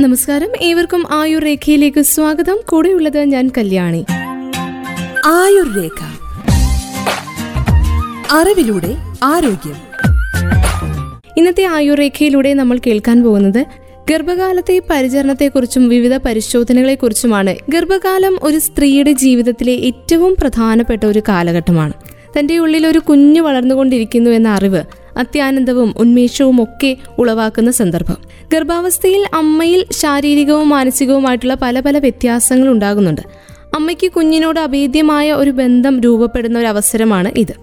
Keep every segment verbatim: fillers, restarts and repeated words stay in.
നമസ്കാരം, ഏവർക്കും ആയുർ രേഖയിലേക്ക് സ്വാഗതം. കൂടെയുള്ളത് ഞാൻ കല്യാണി. ആയുർ രേഖ, അറിവിലൂടെ ആരോഗ്യം. ഇന്നത്തെ ആയുർ രേഖയിലൂടെ നമ്മൾ കേൾക്കാൻ പോകുന്നത് ഗർഭകാലത്തെ പരിചരണത്തെക്കുറിച്ചും വിവിധ പരിശോധനകളെക്കുറിച്ചുമാണ്. ഗർഭകാലം ഒരു സ്ത്രീയുടെ ജീവിതത്തിലെ ഏറ്റവും പ്രധാനപ്പെട്ട ഒരു കാലഘട്ടമാണ്. തൻ്റെ ഉള്ളിൽ ഒരു കുഞ്ഞ് വളർന്നുകൊണ്ടിരിക്കുന്നു എന്ന അറിവ് അത്യാനന്ദവും ഉന്മേഷവും ഒക്കെ ഉളവാക്കുന്ന സന്ദർഭം. ഗർഭാവസ്ഥയിൽ അമ്മയിൽ ശാരീരികവും മാനസികവുമായിട്ടുള്ള പല പല വ്യത്യാസങ്ങൾ ഉണ്ടാകുന്നുണ്ട്. അമ്മയ്ക്ക് കുഞ്ഞിനോട് അഭേദ്യമായ ഒരു ബന്ധം രൂപപ്പെടുന്ന ഒരു അവസരമാണ് ഇത്.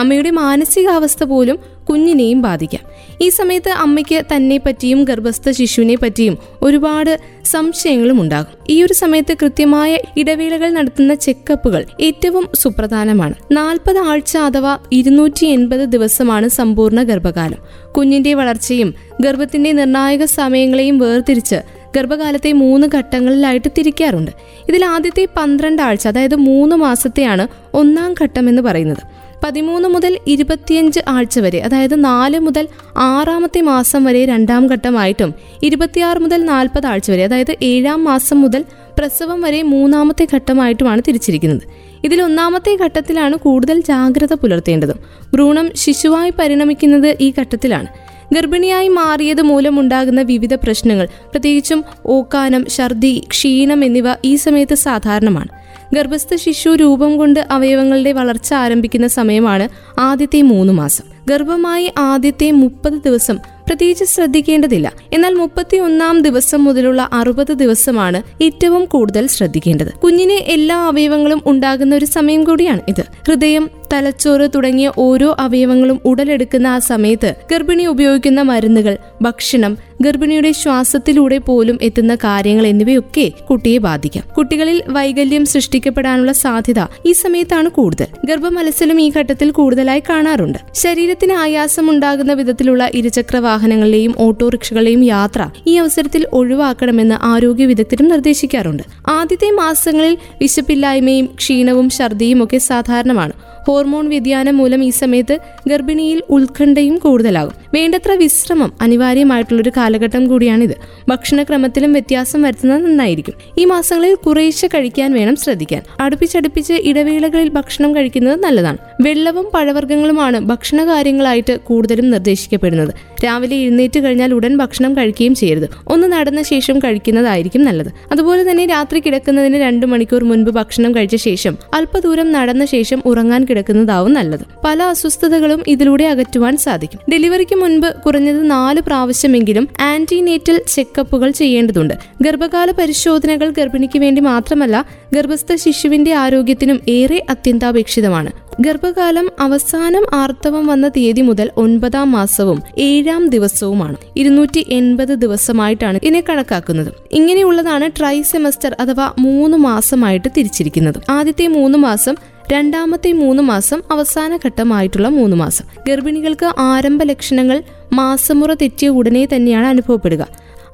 അമ്മയുടെ മാനസികാവസ്ഥ പോലും കുഞ്ഞിനെയും ബാധിക്കാം. ഈ സമയത്ത് അമ്മയ്ക്ക് തന്നെ പറ്റിയും ഗർഭസ്ഥ ശിശുവിനെ പറ്റിയും ഒരുപാട് സംശയങ്ങളും ഉണ്ടാകും. ഈ ഒരു സമയത്ത് കൃത്യമായ ഇടവേളകൾ നടത്തുന്ന ചെക്കപ്പുകൾ ഏറ്റവും സുപ്രധാനമാണ്. നാൽപ്പത് ആഴ്ച അഥവാ ഇരുന്നൂറ്റി എൺപത് ദിവസമാണ് സമ്പൂർണ്ണ ഗർഭകാലം. കുഞ്ഞിന്റെ വളർച്ചയും ഗർഭത്തിന്റെ നിർണായക സമയങ്ങളെയും വേർതിരിച്ച് ഗർഭകാലത്തെ മൂന്ന് ഘട്ടങ്ങളിലായിട്ട് തിരിക്കാറുണ്ട്. ഇതിൽ ആദ്യത്തെ പന്ത്രണ്ട് ആഴ്ച, അതായത് മൂന്ന് മാസത്തെയാണ് ഒന്നാം ഘട്ടം എന്ന് പറയുന്നത്. പതിമൂന്ന് മുതൽ ഇരുപത്തിയഞ്ച് ആഴ്ച വരെ, അതായത് നാല് മുതൽ ആറാമത്തെ മാസം വരെ രണ്ടാം ഘട്ടമായിട്ടും ഇരുപത്തിയാറ് മുതൽ നാൽപ്പത് ആഴ്ച വരെ, അതായത് ഏഴാം മാസം മുതൽ പ്രസവം വരെ മൂന്നാമത്തെ ഘട്ടമായിട്ടുമാണ് തിരിച്ചിരിക്കുന്നത്. ഇതിൽ ഒന്നാമത്തെ ഘട്ടത്തിലാണ് കൂടുതൽ ജാഗ്രത പുലർത്തേണ്ടതും. ഭ്രൂണം ശിശുവായി പരിണമിക്കുന്നത് ഈ ഘട്ടത്തിലാണ്. ഗർഭിണിയായി മാറിയത് മൂലമുണ്ടാകുന്ന വിവിധ പ്രശ്നങ്ങൾ, പ്രത്യേകിച്ചും ഓക്കാനം, ഛർദി, ക്ഷീണം എന്നിവ ഈ സമയത്ത് സാധാരണമാണ്. ഗർഭസ്ഥ ശിശു രൂപം കൊണ്ട് അവയവങ്ങളുടെ വളർച്ച ആരംഭിക്കുന്ന സമയമാണ് ആദ്യത്തെ മൂന്ന് മാസം. ഗർഭമായി ആദ്യത്തെ മുപ്പത് ദിവസം പ്രത്യേകിച്ച് ശ്രദ്ധിക്കേണ്ടതില്ല. എന്നാൽ മുപ്പത്തി ഒന്നാം ദിവസം മുതലുള്ള അറുപത് ദിവസമാണ് ഏറ്റവും കൂടുതൽ ശ്രദ്ധിക്കേണ്ടത്. കുഞ്ഞിന് എല്ലാ അവയവങ്ങളും ഉണ്ടാകുന്ന ഒരു സമയം കൂടിയാണ് ഇത്. ഹൃദയം, തലച്ചോറ് തുടങ്ങിയ ഓരോ അവയവങ്ങളും ഉടലെടുക്കുന്ന ആ സമയത്ത് ഗർഭിണി ഉപയോഗിക്കുന്ന മരുന്നുകൾ, ഭക്ഷണം, ഗർഭിണിയുടെ ശ്വാസത്തിലൂടെ പോലും എത്തുന്ന കാര്യങ്ങൾ എന്നിവയൊക്കെ കുട്ടിയെ ബാധിക്കാം. കുട്ടികളിൽ വൈകല്യം സൃഷ്ടിക്കപ്പെടാനുള്ള സാധ്യത ഈ സമയത്താണ് കൂടുതൽ. ഗർഭമലസലും ഈ ഘട്ടത്തിൽ കൂടുതലായി കാണാറുണ്ട്. ശരീരത്തിന് ആയാസം ഉണ്ടാകുന്ന വിധത്തിലുള്ള ഇരുചക്ര വാഹനങ്ങളുടെയും ഓട്ടോറിക്ഷകളുടെയും യാത്ര ഈ അവസരത്തിൽ ഒഴിവാക്കണമെന്ന് ആരോഗ്യ വിദഗ്ധരും നിർദ്ദേശിക്കാറുണ്ട്. ആദ്യത്തെ മാസങ്ങളിൽ വിശപ്പില്ലായ്മയും ക്ഷീണവും ഛർദിയും ഒക്കെ സാധാരണമാണ്. ഹോർമോൺ വ്യതിയാനം മൂലം ഈ സമയത്ത് ഗർഭിണിയിൽ ഉത്കണ്ഠയും കൂടുതലാകും. വേണ്ടത്ര വിശ്രമം അനിവാര്യമായിട്ടുള്ളൊരു കാലഘട്ടം കൂടിയാണിത്. ഭക്ഷണക്രമത്തിലും വ്യത്യാസം വരുത്തുന്നത് നന്നായിരിക്കും. ഈ മാസങ്ങളിൽ കുറേശ്ശെ കഴിക്കാൻ വേണം ശ്രദ്ധിക്കാൻ. അടുപ്പിച്ചടുപ്പിച്ച് ഇടവേളകളിൽ ഭക്ഷണം കഴിക്കുന്നത് നല്ലതാണ്. വെള്ളവും പഴവർഗ്ഗങ്ങളുമാണ് ഭക്ഷണ കാര്യങ്ങളായിട്ട് കൂടുതലും നിർദ്ദേശിക്കപ്പെടുന്നത്. രാവിലെ എഴുന്നേറ്റ് കഴിഞ്ഞാൽ ഉടൻ ഭക്ഷണം കഴിക്കുകയും ചെയ്യരുത്. ഒന്ന് നടന്ന ശേഷം കഴിക്കുന്നതായിരിക്കും നല്ലത്. അതുപോലെ തന്നെ രാത്രി കിടക്കുന്നതിന് രണ്ടു മണിക്കൂർ മുൻപ് ഭക്ഷണം കഴിച്ച ശേഷം അല്പദൂരം നടന്ന ശേഷം ഉറങ്ങാൻ കിടക്കുന്നതാവും നല്ലത്. പല അസ്വസ്ഥതകളും ഇതിലൂടെ അകറ്റുവാൻ സാധിക്കും. ഡെലിവറിക്ക് മുൻപ് കുറഞ്ഞത് നാല് പ്രാവശ്യമെങ്കിലും ആന്റിനേറ്റൽ ചെക്കപ്പുകൾ ചെയ്യേണ്ടതുണ്ട്. ഗർഭകാല പരിശോധനകൾ ഗർഭിണിക്ക് വേണ്ടി മാത്രമല്ല ഗർഭസ്ഥ ശിശുവിന്റെ ആരോഗ്യത്തിനും ഏറെ അത്യന്താപേക്ഷിതമാണ്. ഗർഭകാലം അവസാനം ആർത്തവം വന്ന തീയതി മുതൽ ഒൻപതാം മാസവും ഏഴാം ദിവസവുമാണ്. ഇരുന്നൂറ്റി എൺപത് ദിവസമായിട്ടാണ് ഇതിനെ കണക്കാക്കുന്നത്. ഇങ്ങനെയുള്ളതാണ് ട്രൈ സെമസ്റ്റർ അഥവാ മൂന്ന് മാസമായിട്ട് തിരിച്ചിരിക്കുന്നത്. ആദ്യത്തെ മൂന്ന് മാസം, രണ്ടാമത്തെ മൂന്ന് മാസം, അവസാന ഘട്ടമായിട്ടുള്ള മൂന്ന് മാസം. ഗർഭിണികൾക്ക് ആരംഭ ലക്ഷണങ്ങൾ മാസമുറ തെറ്റിയ ഉടനെ തന്നെയാണ് അനുഭവപ്പെടുക.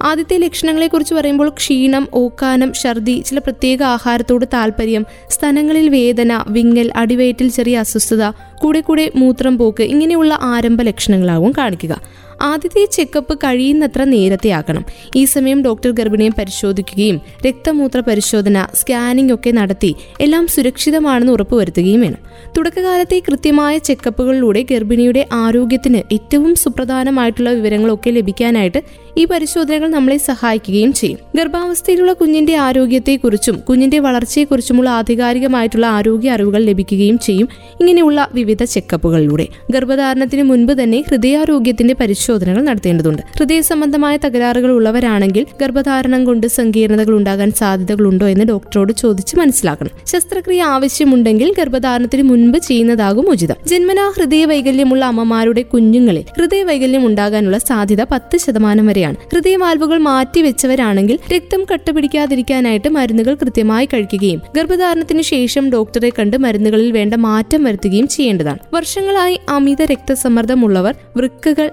ആദ്യത്തെ ലക്ഷണങ്ങളെക്കുറിച്ച് പറയുമ്പോൾ ക്ഷീണം, ഓക്കാനം, ഛർദി, ചില പ്രത്യേക ആഹാരത്തോട് താല്പര്യം, സ്തനങ്ങളിൽ വേദന, വിങ്ങൽ, അടിവയറ്റിൽ ചെറിയ അസ്വസ്ഥത, കൂടെ കൂടെ മൂത്രം പോക്ക് ഇങ്ങനെയുള്ള ആരംഭ ലക്ഷണങ്ങളാവും കാണിക്കുക. ആദ്യത്തെ ചെക്കപ്പ് കഴിയുന്നത്ര നേരത്തെ ആക്കണം. ഈ സമയം ഡോക്ടർ ഗർഭിണിയെ പരിശോധിക്കുകയും രക്തമൂത്ര പരിശോധന, സ്കാനിംഗ് ഒക്കെ നടത്തി എല്ലാം സുരക്ഷിതമാണെന്ന് ഉറപ്പുവരുത്തുകയും വേണം. തുടക്കകാലത്തെ കൃത്യമായ ചെക്കപ്പുകളിലൂടെ ഗർഭിണിയുടെ ആരോഗ്യത്തിന് ഏറ്റവും സുപ്രധാനമായിട്ടുള്ള വിവരങ്ങളൊക്കെ ലഭിക്കാനായിട്ട് ഈ പരിശോധനകൾ നമ്മളെ സഹായിക്കുകയും ചെയ്യും. ഗർഭാവസ്ഥയിലുള്ള കുഞ്ഞിന്റെ ആരോഗ്യത്തെക്കുറിച്ചും കുഞ്ഞിന്റെ വളർച്ചയെക്കുറിച്ചുമുള്ള ആധികാരികമായിട്ടുള്ള ആരോഗ്യ അറിവുകൾ ലഭിക്കുകയും ചെയ്യും ഇങ്ങനെയുള്ള വിവിധ ചെക്കപ്പുകളിലൂടെ. ഗർഭധാരണത്തിന് മുൻപ് തന്നെ ഹൃദയാരോഗ്യത്തിന്റെ പരിശോധന പരിശോധനകൾ നടത്തേണ്ടതുണ്ട്. ഹൃദയ സംബന്ധമായ തകരാറുകൾ ഉള്ളവരാണെങ്കിൽ ഗർഭധാരണം കൊണ്ട് സങ്കീർണതകൾ ഉണ്ടാകാൻ സാധ്യതകളുണ്ടോ എന്ന് ഡോക്ടറോട് ചോദിച്ച് മനസ്സിലാക്കണം. ശസ്ത്രക്രിയ ആവശ്യമുണ്ടെങ്കിൽ ഗർഭധാരണത്തിന് മുൻപ് ചെയ്യുന്നതാകും ഉചിതം. ജന്മനാ ഹൃദയ വൈകല്യമുള്ള അമ്മമാരുടെ കുഞ്ഞുങ്ങളിൽ ഹൃദയ വൈകല്യം ഉണ്ടാകാനുള്ള സാധ്യത പത്ത് ശതമാനം വരെയാണ്. ഹൃദയ വാൽവുകൾ മാറ്റിവെച്ചവരാണെങ്കിൽ രക്തം കട്ടപിടിക്കാതിരിക്കാനായിട്ട് മരുന്നുകൾ കൃത്യമായി കഴിക്കുകയും ഗർഭധാരണത്തിന് ശേഷം ഡോക്ടറെ കണ്ട് മരുന്നുകളിൽ വേണ്ട മാറ്റം വരുത്തുകയും ചെയ്യേണ്ടതാണ്. വർഷങ്ങളായി അമിത രക്തസമ്മർദ്ദമുള്ളവർ വൃക്കകൾ,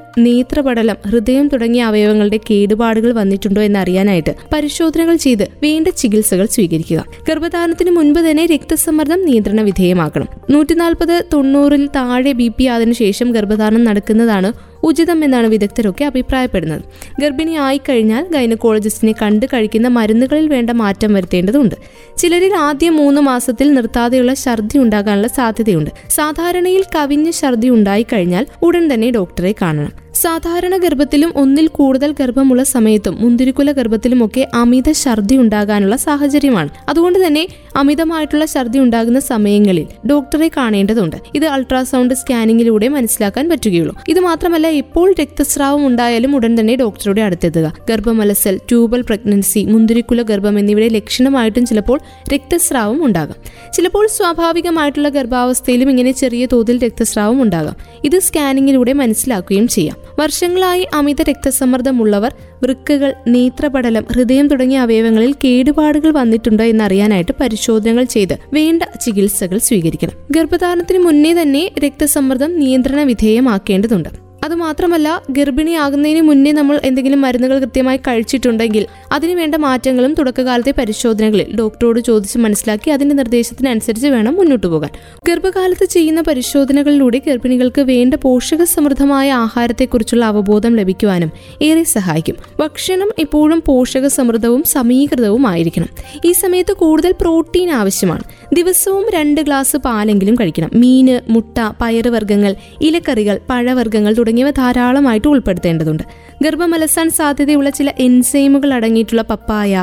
നേത്രപടലം, ഹൃദയം തുടങ്ങിയ അവയവങ്ങളുടെ കേടുപാടുകൾ വന്നിട്ടുണ്ടോ എന്നറിയാനായിട്ട് പരിശോധനകൾ ചെയ്ത് വേണ്ട ചികിത്സകൾ സ്വീകരിക്കുക. ഗർഭധാരണത്തിന് മുൻപ് തന്നെ രക്തസമ്മർദ്ദം നിയന്ത്രണ വിധേയമാക്കണം. നൂറ്റി നാൽപ്പത് തൊണ്ണൂറിൽ താഴെ ബി പി അതിനുശേഷം ഗർഭധാരണം നടക്കുന്നതാണ് ഉചിതമെന്നാണ് വിദഗ്ധരൊക്കെ അഭിപ്രായപ്പെടുന്നത്. ഗർഭിണി ആയിക്കഴിഞ്ഞാൽ ഗൈനക്കോളജിസ്റ്റിനെ കണ്ട് കഴിക്കുന്ന മരുന്നുകളിൽ വേണ്ട മാറ്റം വരുത്തേണ്ടതുണ്ട്. ചിലരിൽ ആദ്യ മൂന്ന് മാസത്തിൽ നിർത്താതെയുള്ള ഛർദ്ദി ഉണ്ടാകാനുള്ള സാധ്യതയുണ്ട്. സാധാരണയിൽ കവിഞ്ഞ ഛർദ്ദി ഉണ്ടായിക്കഴിഞ്ഞാൽ ഉടൻ തന്നെ ഡോക്ടറെ കാണണം. സാധാരണ ഗർഭത്തിലും ഒന്നിൽ കൂടുതൽ ഗർഭമുള്ള സമയത്തും മുന്തിരിക്കുല ഗർഭത്തിലുമൊക്കെ അമിത ഛർദ്ദി ഉണ്ടാകാനുള്ള സാഹചര്യമാണ്. അതുകൊണ്ട് തന്നെ അമിതമായിട്ടുള്ള ഛർദ്ദി ഉണ്ടാകുന്ന സമയങ്ങളിൽ ഡോക്ടറെ കാണേണ്ടതുണ്ട്. ഇത് അൾട്രാസൗണ്ട് സ്കാനിങ്ങിലൂടെ മനസ്സിലാക്കാൻ പറ്റുകയുള്ളൂ. ഇത് മാത്രമല്ല, എപ്പോൾ രക്തസ്രാവം ഉണ്ടായാലും ഉടൻ തന്നെ ഡോക്ടറുടെ അടുത്തെത്തുക. ഗർഭമലസൽ, ട്യൂബൽ പ്രഗ്നൻസി, മുന്തിരിക്കുല ഗർഭം എന്നിവയുടെ ലക്ഷണമായിട്ടും ചിലപ്പോൾ രക്തസ്രാവം ഉണ്ടാകാം. ചിലപ്പോൾ സ്വാഭാവികമായിട്ടുള്ള ഗർഭാവസ്ഥയിലും ഇങ്ങനെ ചെറിയ തോതിൽ രക്തസ്രാവം ഉണ്ടാകാം. ഇത് സ്കാനിങ്ങിലൂടെ മനസ്സിലാക്കുകയും ചെയ്യാം. വർഷങ്ങളായി അമിത രക്തസമ്മർദ്ദമുള്ളവർ വൃക്കകൾ, നേത്രപടലം, ഹൃദയം തുടങ്ങിയ അവയവങ്ങളിൽ കേടുപാടുകൾ വന്നിട്ടുണ്ടോ എന്നറിയാനായിട്ട് പരിശോധനകൾ ചെയ്ത് വേണ്ട ചികിത്സകൾ സ്വീകരിക്കണം. ഗർഭധാരണത്തിന് മുന്നേ തന്നെ രക്തസമ്മർദ്ദം നിയന്ത്രണ വിധേയമാക്കേണ്ടതുണ്ട്. അതുമാത്രമല്ല, ഗർഭിണിയാകുന്നതിന് മുന്നേ നമ്മൾ എന്തെങ്കിലും മരുന്നുകൾ കൃത്യമായി കഴിച്ചിട്ടുണ്ടെങ്കിൽ അതിനുവേണ്ട മാറ്റങ്ങളും തുടക്കകാലത്തെ പരിശോധനകളിൽ ഡോക്ടറോട് ചോദിച്ച് മനസ്സിലാക്കി അതിന്റെ നിർദ്ദേശത്തിനനുസരിച്ച് വേണം മുന്നോട്ടു പോകാൻ. ഗർഭകാലത്ത് ചെയ്യുന്ന പരിശോധനകളിലൂടെ ഗർഭിണികൾക്ക് വേണ്ട പോഷക സമൃദ്ധമായ ആഹാരത്തെക്കുറിച്ചുള്ള അവബോധം ലഭിക്കുവാനും ഏറെ സഹായിക്കും. ഭക്ഷണം എപ്പോഴും പോഷക സമൃദ്ധവും സമീകൃതവുമായിരിക്കണം. ഈ സമയത്ത് കൂടുതൽ പ്രോട്ടീൻ ആവശ്യമാണ്. ദിവസവും രണ്ട് ഗ്ലാസ് പാലെങ്കിലും കഴിക്കണം. മീന്, മുട്ട, പയറുവർഗ്ഗങ്ങൾ, ഇലക്കറികൾ, പഴവർഗ്ഗങ്ങൾ തുടങ്ങിയവ ധാരാളമായിട്ട് ഉൾപ്പെടുത്തേണ്ടതുണ്ട്. ഗർഭമലസാൻ സാധ്യതയുള്ള ചില എൻസൈമുകൾ അടങ്ങിയിട്ടുള്ള പപ്പായ,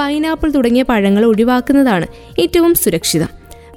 പൈനാപ്പിൾ തുടങ്ങിയ പഴങ്ങൾ ഒഴിവാക്കുന്നതാണ് ഏറ്റവും സുരക്ഷിതം.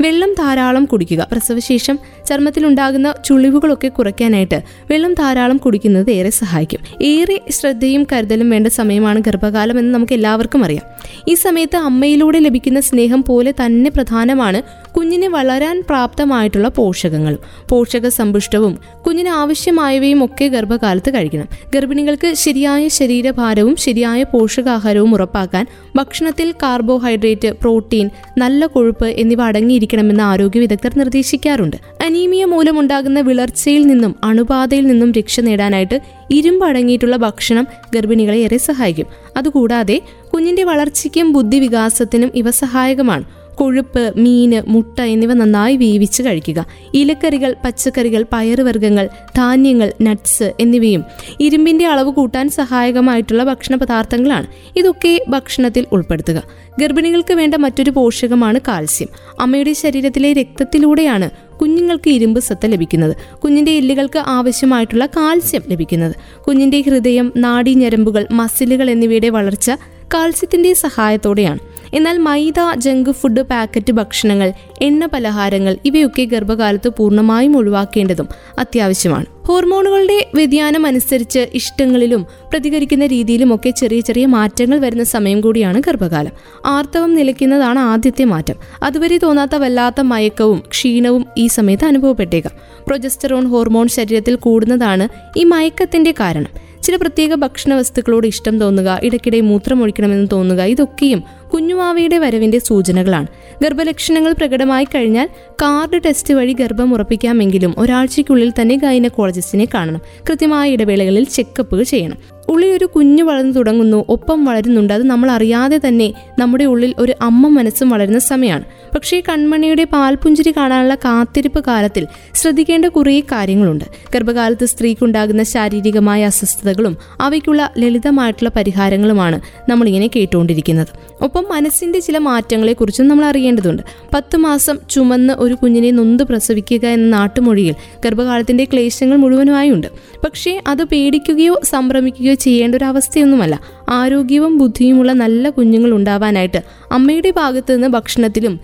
വെള്ളം ധാരാളം കുടിക്കുക. പ്രസവശേഷം ചർമ്മത്തിലുണ്ടാകുന്ന ചുളിവുകളൊക്കെ കുറയ്ക്കാനായിട്ട് വെള്ളം ധാരാളം കുടിക്കുന്നത് ഏറെ സഹായിക്കും. ഏറെ ശ്രദ്ധയും കരുതലും വേണ്ട സമയമാണ് ഗർഭകാലം എന്ന് നമുക്ക് എല്ലാവർക്കും അറിയാം. ഈ സമയത്ത് അമ്മയിലൂടെ ലഭിക്കുന്ന സ്നേഹം പോലെ തന്നെ പ്രധാനമാണ് കുഞ്ഞിന് വളരാൻ പ്രാപ്തമായിട്ടുള്ള പോഷകങ്ങളും. പോഷക സമ്പുഷ്ടവും കുഞ്ഞിന് ആവശ്യമായവയും ഒക്കെ ഗർഭകാലത്ത് കഴിക്കണം. ഗർഭിണികൾക്ക് ശരിയായ ശരീരഭാരവും ശരിയായ പോഷകാഹാരവും ഉറപ്പാക്കാൻ ഭക്ഷണത്തിൽ കാർബോഹൈഡ്രേറ്റ്, പ്രോട്ടീൻ, നല്ല കൊഴുപ്പ് എന്നിവ അടങ്ങിയിരിക്കണമെന്ന് ആരോഗ്യ വിദഗ്ധർ നിർദ്ദേശിക്കാറുണ്ട്. അനീമിയ മൂലമുണ്ടാകുന്ന വിളർച്ചയിൽ നിന്നും അണുബാധയിൽ നിന്നും രക്ഷ നേടാനായിട്ട് ഇരുമ്പ് അടങ്ങിയിട്ടുള്ള ഭക്ഷണം ഗർഭിണികളെ ഏറെ സഹായിക്കും. അതുകൂടാതെ കുഞ്ഞിന്റെ വളർച്ചയ്ക്കും ബുദ്ധിവികാസത്തിനും ഇവ സഹായകമാണ്. കൊഴുപ്പ്, മീന്, മുട്ട എന്നിവ നന്നായി വേവിച്ച് കഴിക്കുക. ഇലക്കറികൾ, പച്ചക്കറികൾ, പയറുവർഗ്ഗങ്ങൾ, ധാന്യങ്ങൾ, നട്ട്സ് എന്നിവയും ഇരുമ്പിൻ്റെ അളവ് കൂട്ടാൻ സഹായകമായിട്ടുള്ള ഭക്ഷണ പദാർത്ഥങ്ങളാണ്. ഇതൊക്കെ ഭക്ഷണത്തിൽ ഉൾപ്പെടുത്തുക. ഗർഭിണികൾക്ക് വേണ്ട മറ്റൊരു പോഷകമാണ് കാൽസ്യം. അമ്മയുടെ ശരീരത്തിലെ രക്തത്തിലൂടെയാണ് കുഞ്ഞുങ്ങൾക്ക് ഇരുമ്പ് സത്ത് ലഭിക്കുന്നത്. കുഞ്ഞിൻ്റെ എല്ലുകൾക്ക് ആവശ്യമായിട്ടുള്ള കാൽസ്യം ലഭിക്കുന്നത്. കുഞ്ഞിൻ്റെ ഹൃദയം, നാഡീഞരമ്പുകൾ, മസിലുകൾ എന്നിവയുടെ വളർച്ച കാൽസ്യത്തിൻ്റെ സഹായത്തോടെയാണ്. എന്നാൽ മൈദ, ജങ്ക് ഫുഡ്, പാക്കറ്റ് ഭക്ഷണങ്ങൾ, എണ്ണ പലഹാരങ്ങൾ ഇവയൊക്കെ ഗർഭകാലത്ത് പൂർണ്ണമായും ഒഴിവാക്കേണ്ടതും അത്യാവശ്യമാണ്. ഹോർമോണുകളുടെ വ്യതിയാനം അനുസരിച്ച് ഇഷ്ടങ്ങളിലും പ്രതികരിക്കുന്ന രീതിയിലുമൊക്കെ ചെറിയ ചെറിയ മാറ്റങ്ങൾ വരുന്ന സമയം കൂടിയാണ് ഗർഭകാലം. ആർത്തവം നിലയ്ക്കുന്നതാണ് ആദ്യത്തെ മാറ്റം. അതുവരെ തോന്നാത്ത വല്ലാത്ത മയക്കവും ക്ഷീണവും ഈ സമയത്ത് അനുഭവപ്പെട്ടേക്കാം. പ്രൊജസ്റ്ററോൺ ഹോർമോൺ ശരീരത്തിൽ കൂടുന്നതാണ് ഈ മയക്കത്തിന്റെ കാരണം. ചില പ്രത്യേക ഭക്ഷണ വസ്തുക്കളോട് ഇഷ്ടം തോന്നുക, ഇടയ്ക്കിടെ മൂത്രമൊഴിക്കണമെന്ന് തോന്നുക, ഇതൊക്കെയും കുഞ്ഞുമാവയുടെ വരവിന്റെ സൂചനകളാണ്. ഗർഭലക്ഷണങ്ങൾ പ്രകടമായി കഴിഞ്ഞാൽ കാർഡ് ടെസ്റ്റ് വഴി ഗർഭം ഉറപ്പിക്കാമെങ്കിലും ഒരാഴ്ചയ്ക്കുള്ളിൽ തന്നെ ഗൈനക്കോളജിസ്റ്റിനെ കാണണം. കൃത്യമായ ഇടവേളകളിൽ ചെക്കപ്പ് ചെയ്യണം. ഉള്ളിൽ ഒരു കുഞ്ഞ് വളർന്നു തുടങ്ങുന്നു, ഒപ്പം വളരുന്നുണ്ട്. അത് നമ്മൾ അറിയാതെ തന്നെ നമ്മുടെ ഉള്ളിൽ ഒരു അമ്മ മനസ്സും വളരുന്ന സമയമാണ്. പക്ഷേ കൺമണിയുടെ പാൽപുഞ്ചിരി കാണാനുള്ള കാത്തിരിപ്പ് കാലത്തിൽ ശ്രദ്ധിക്കേണ്ട കുറേ കാര്യങ്ങളുണ്ട്. ഗർഭകാലത്ത് സ്ത്രീക്കുണ്ടാകുന്ന ശാരീരികമായ അസ്വസ്ഥതകളും അവയ്ക്കുള്ള ലളിതമായിട്ടുള്ള പരിഹാരങ്ങളുമാണ് നമ്മളിങ്ങനെ കേട്ടുകൊണ്ടിരിക്കുന്നത്. ഒപ്പം മനസ്സിൻ്റെ ചില മാറ്റങ്ങളെക്കുറിച്ചും നമ്മൾ അറിയേണ്ടതുണ്ട്. പത്ത് മാസം ചുമന്ന് ഒരു കുഞ്ഞിനെ നൊന്ത് പ്രസവിക്കുക എന്ന നാട്ടുമൊഴിയിൽ ഗർഭകാലത്തിൻ്റെ ക്ലേശങ്ങൾ മുഴുവനുമായി ഉണ്ട്. പക്ഷേ അത് പേടിക്കുകയോ സംഭ്രമിക്കുകയോ ചെയ്യേണ്ട ഒരു അവസ്ഥയൊന്നുമല്ല. ആരോഗ്യവും ബുദ്ധിയുമുള്ള നല്ല കുഞ്ഞുങ്ങൾ ഉണ്ടാവാനായിട്ട് അമ്മയുടെ ഭാഗത്തു നിന്ന് ഭക്ഷണത്തിലും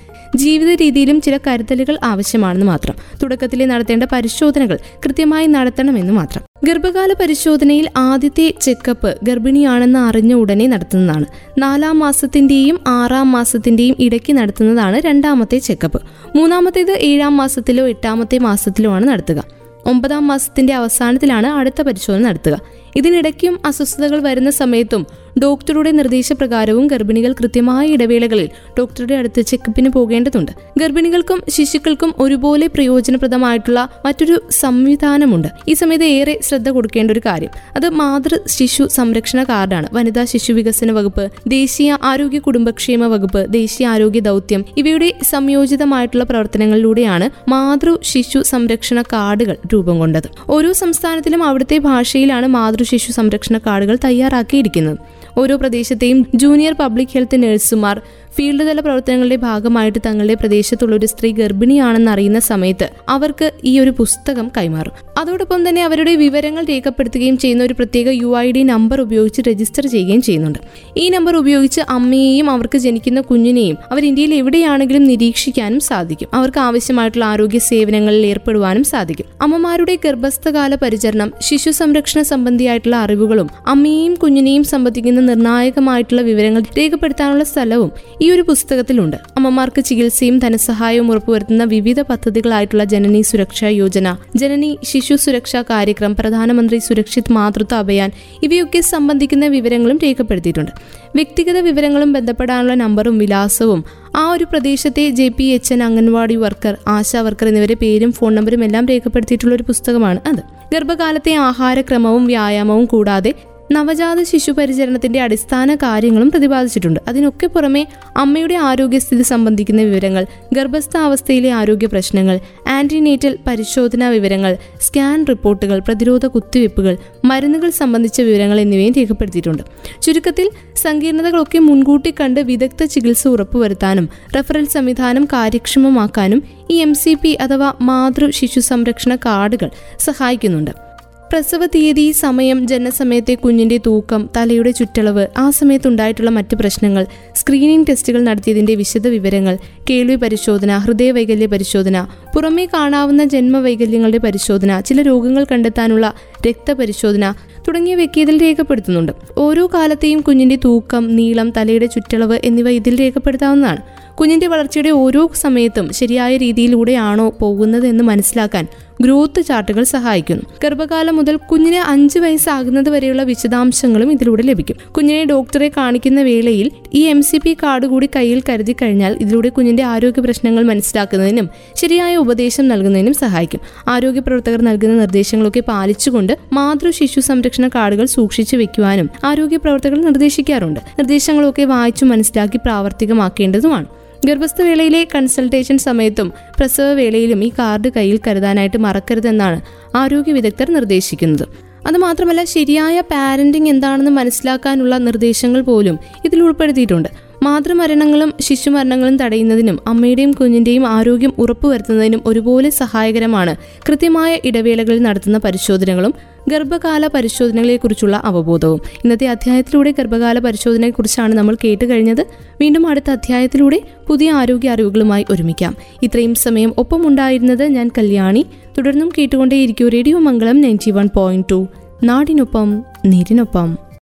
ജീവിത രീതിയിലും ചില കരുതലുകൾ ആവശ്യമാണെന്ന് മാത്രം. തുടക്കത്തിൽ നടത്തേണ്ട പരിശോധനകൾ കൃത്യമായി നടത്തണമെന്ന് മാത്രം. ഗർഭകാല പരിശോധനയിൽ ആദ്യത്തെ ചെക്കപ്പ് ഗർഭിണിയാണെന്ന് അറിഞ്ഞ ഉടനെ നടത്തുന്നതാണ്. നാലാം മാസത്തിന്റെയും ആറാം മാസത്തിന്റെയും ഇടയ്ക്ക് നടത്തുന്നതാണ് രണ്ടാമത്തെ ചെക്കപ്പ്. മൂന്നാമത്തേത് ഏഴാം മാസത്തിലോ എട്ടാമത്തെ മാസത്തിലോ ആണ് നടത്തുക. ഒമ്പതാം മാസത്തിന്റെ അവസാനത്തിലാണ് അടുത്ത പരിശോധന നടത്തുക. ഇതിനിടയ്ക്കും അസ്വസ്ഥതകൾ വരുന്ന സമയത്തും ഡോക്ടറുടെ നിർദ്ദേശപ്രകാരവും ഗർഭിണികൾ കൃത്യമായ ഇടവേളകളിൽ ഡോക്ടറുടെ അടുത്ത് ചെക്കപ്പിന് പോകേണ്ടതുണ്ട്. ഗർഭിണികൾക്കും ശിശുക്കൾക്കും ഒരുപോലെ പ്രയോജനപ്രദമായിട്ടുള്ള മറ്റൊരു സംവിധാനമുണ്ട്. ഈ സമയത്ത് ഏറെ ശ്രദ്ധ കൊടുക്കേണ്ട ഒരു കാര്യം അത് മാതൃ ശിശു സംരക്ഷണ കാർഡാണ്. വനിതാ ശിശു വികസന വകുപ്പ്, ദേശീയ ആരോഗ്യ കുടുംബക്ഷേമ വകുപ്പ്, ദേശീയ ആരോഗ്യ ദൗത്യം ഇവയുടെ സംയോജിതമായിട്ടുള്ള പ്രവർത്തനങ്ങളിലൂടെയാണ് മാതൃ ശിശു സംരക്ഷണ കാർഡുകൾ രൂപം കൊണ്ടത്. ഓരോ സംസ്ഥാനത്തിലും അവിടുത്തെ ഭാഷയിലാണ് മാതൃ ശിശു സംരക്ഷണ കാർഡുകൾ തയ്യാറാക്കിയിരിക്കുന്നത്. ഓരോ പ്രദേശത്തെയും ജൂനിയർ പബ്ലിക് ഹെൽത്ത് നഴ്സുമാർ ഫീൽഡ് തല പ്രവർത്തനങ്ങളുടെ ഭാഗമായിട്ട് തങ്ങളുടെ പ്രദേശത്തുള്ള ഒരു സ്ത്രീ ഗർഭിണിയാണെന്ന് അറിയുന്ന സമയത്ത് അവർക്ക് ഈ ഒരു പുസ്തകം കൈമാറും. അതോടൊപ്പം തന്നെ അവരുടെ വിവരങ്ങൾ രേഖപ്പെടുത്തുകയും ചെയ്യുന്ന ഒരു പ്രത്യേക യു ഐ ഡി നമ്പർ ഉപയോഗിച്ച് രജിസ്റ്റർ ചെയ്യുകയും ചെയ്യുന്നുണ്ട്. ഈ നമ്പർ ഉപയോഗിച്ച് അമ്മയെയും അവർക്ക് ജനിക്കുന്ന കുഞ്ഞിനെയും അവർ ഇന്ത്യയിൽ എവിടെയാണെങ്കിലും നിരീക്ഷിക്കാനും സാധിക്കും. അവർക്ക് ആവശ്യമായിട്ടുള്ള ആരോഗ്യ സേവനങ്ങളിൽ ഏർപ്പെടുവാനും സാധിക്കും. അമ്മമാരുടെ ഗർഭസ്ഥകാല പരിചരണം, ശിശു സംരക്ഷണ സംബന്ധിയായിട്ടുള്ള അറിവുകളും അമ്മയെയും കുഞ്ഞിനെയും സംബന്ധിക്കുന്ന നിർണായകമായിട്ടുള്ള വിവരങ്ങൾ രേഖപ്പെടുത്താനുള്ള സ്ഥലവും ഈ ഒരു പുസ്തകത്തിലുണ്ട്. അമ്മമാർക്ക് ചികിത്സയും ധനസഹായവും ഉറപ്പുവരുത്തുന്ന വിവിധ പദ്ധതികളായിട്ടുള്ള ജനനി സുരക്ഷാ യോജന, ജനനി ശിശു സുരക്ഷാ കാര്യക്രം, പ്രധാനമന്ത്രി സുരക്ഷിത് മാതൃത്വ അഭിയാൻ ഇവയൊക്കെ സംബന്ധിക്കുന്ന വിവരങ്ങളും രേഖപ്പെടുത്തിയിട്ടുണ്ട്. വ്യക്തിഗത വിവരങ്ങളും ബന്ധപ്പെടാനുള്ള നമ്പറും വിലാസവും ആ ഒരു പ്രദേശത്തെ J P H N, anganwadi worker, ASHA worker എന്നിവരുടെ പേരും ഫോൺ നമ്പരും എല്ലാം രേഖപ്പെടുത്തിയിട്ടുള്ള ഒരു പുസ്തകമാണ് അത്. ഗർഭകാലത്തെ ആഹാരക്രമവും വ്യായാമവും കൂടാതെ നവജാത ശിശു പരിചരണത്തിന്റെ അടിസ്ഥാന കാര്യങ്ങളും പ്രതിപാദിച്ചിട്ടുണ്ട്. അതിനൊക്കെ പുറമെ അമ്മയുടെ ആരോഗ്യസ്ഥിതി സംബന്ധിക്കുന്ന വിവരങ്ങൾ, ഗർഭസ്ഥാവസ്ഥയിലെ ആരോഗ്യ പ്രശ്നങ്ങൾ, ആന്റിനേറ്റൽ പരിശോധനാ വിവരങ്ങൾ, സ്കാൻ റിപ്പോർട്ടുകൾ, പ്രതിരോധ കുത്തിവയ്പ്പുകൾ, മരുന്നുകൾ സംബന്ധിച്ച വിവരങ്ങൾ എന്നിവയും രേഖപ്പെടുത്തിയിട്ടുണ്ട്. ചുരുക്കത്തിൽ സങ്കീർണതകളൊക്കെ മുൻകൂട്ടി കണ്ട് വിദഗ്ധ ചികിത്സ ഉറപ്പുവരുത്താനും റഫറൽ സംവിധാനം കാര്യക്ഷമമാക്കാനും ഈ എം സി പി അഥവാ മാതൃ ശിശു സംരക്ഷണ കാർഡുകൾ സഹായിക്കുന്നുണ്ട്. പ്രസവ തീയതി, സമയം, ജനനസമയത്തെ കുഞ്ഞിന്റെ തൂക്കം, തലയുടെ ചുറ്റളവ്, ആ സമയത്തുണ്ടായിട്ടുള്ള മറ്റ് പ്രശ്നങ്ങൾ, സ്ക്രീനിംഗ് ടെസ്റ്റുകൾ നടത്തിയതിന്റെ വിശദ വിവരങ്ങൾ, കേൾവി പരിശോധന, ഹൃദയവൈകല്യ പരിശോധന, പുറമേ കാണാവുന്ന ജന്മവൈകല്യങ്ങളുടെ പരിശോധന, ചില രോഗങ്ങൾ കണ്ടെത്താനുള്ള രക്തപരിശോധന തുടങ്ങിയവയ്ക്ക് ഇതിൽ രേഖപ്പെടുത്തുന്നുണ്ട്. ഓരോ കാലത്തെയും കുഞ്ഞിന്റെ തൂക്കം, നീളം, തലയുടെ ചുറ്റളവ് എന്നിവ ഇതിൽ രേഖപ്പെടുത്താവുന്നതാണ്. കുഞ്ഞിന്റെ വളർച്ചയുടെ ഓരോ സമയത്തും ശരിയായ രീതിയിലൂടെയാണോ പോകുന്നത് എന്ന് മനസ്സിലാക്കാൻ ഗ്രോത്ത് ചാർട്ടുകൾ സഹായിക്കുന്നു. ഗർഭകാലം മുതൽ കുഞ്ഞിന് അഞ്ച് വയസ്സാകുന്നത് വരെയുള്ള വിശദാംശങ്ങളും ഇതിലൂടെ ലഭിക്കും. കുഞ്ഞിനെ ഡോക്ടറെ കാണിക്കുന്ന വേളയിൽ ഈ എം സി പി കാർഡ് കൂടി കയ്യിൽ കരുതി കഴിഞ്ഞാൽ ഇതിലൂടെ കുഞ്ഞിന്റെ ആരോഗ്യ പ്രശ്നങ്ങൾ മനസ്സിലാക്കുന്നതിനും ശരിയായ ഉപദേശം നൽകുന്നതിനും സഹായിക്കും. ആരോഗ്യ പ്രവർത്തകർ നൽകുന്ന നിർദ്ദേശങ്ങളൊക്കെ പാലിച്ചുകൊണ്ട് മാതൃ ശിശു സംരക്ഷണ കാർഡുകൾ സൂക്ഷിച്ചു വെക്കുവാനും ആരോഗ്യ പ്രവർത്തകർ നിർദ്ദേശിക്കാറുണ്ട്. നിർദ്ദേശങ്ങളൊക്കെ വായിച്ചു മനസ്സിലാക്കി പ്രാവർത്തികമാക്കേണ്ടതുമാണ്. ഗർഭസ്ഥവേളയിലെ കൺസൾട്ടേഷൻ സമയത്തും പ്രസവവേളയിലും ഈ കാർഡ് കയ്യിൽ കരുതാനായിട്ട് മറക്കരുതെന്നാണ് ആരോഗ്യ വിദഗ്ധർ നിർദ്ദേശിക്കുന്നത്. അതുമാത്രമല്ല, ശരിയായ പാരന്റിംഗ് എന്താണെന്ന് മനസ്സിലാക്കാനുള്ള നിർദ്ദേശങ്ങൾ പോലും ഇതിൽ ഉൾപ്പെടുത്തിയിട്ടുണ്ട്. മാതൃമരണങ്ങളും ശിശുമരണങ്ങളും തടയുന്നതിനും അമ്മയുടെയും കുഞ്ഞിന്റെയും ആരോഗ്യം ഉറപ്പുവരുത്തുന്നതിനും ഒരുപോലെ സഹായകരമാണ് കൃത്യമായ ഇടവേളകളിൽ നടത്തുന്ന പരിശോധനകളും ഗർഭകാല പരിശോധനകളെക്കുറിച്ചുള്ള അവബോധവും. ഇന്നത്തെ അധ്യായത്തിലൂടെ ഗർഭകാല പരിശോധനയെക്കുറിച്ചാണ് നമ്മൾ കേട്ട് കഴിഞ്ഞത്. വീണ്ടും അടുത്ത അധ്യായത്തിലൂടെ പുതിയ ആരോഗ്യ അറിവുകളുമായി ഒരുമിക്കാം. ഇത്രയും സമയം ഒപ്പമുണ്ടായിരുന്നത് ഞാൻ കല്യാണി. തുടർന്നും കേട്ടുകൊണ്ടേയിരിക്കും radio Mangalam ninety one point two, നാടിനൊപ്പം നേരിനൊപ്പം.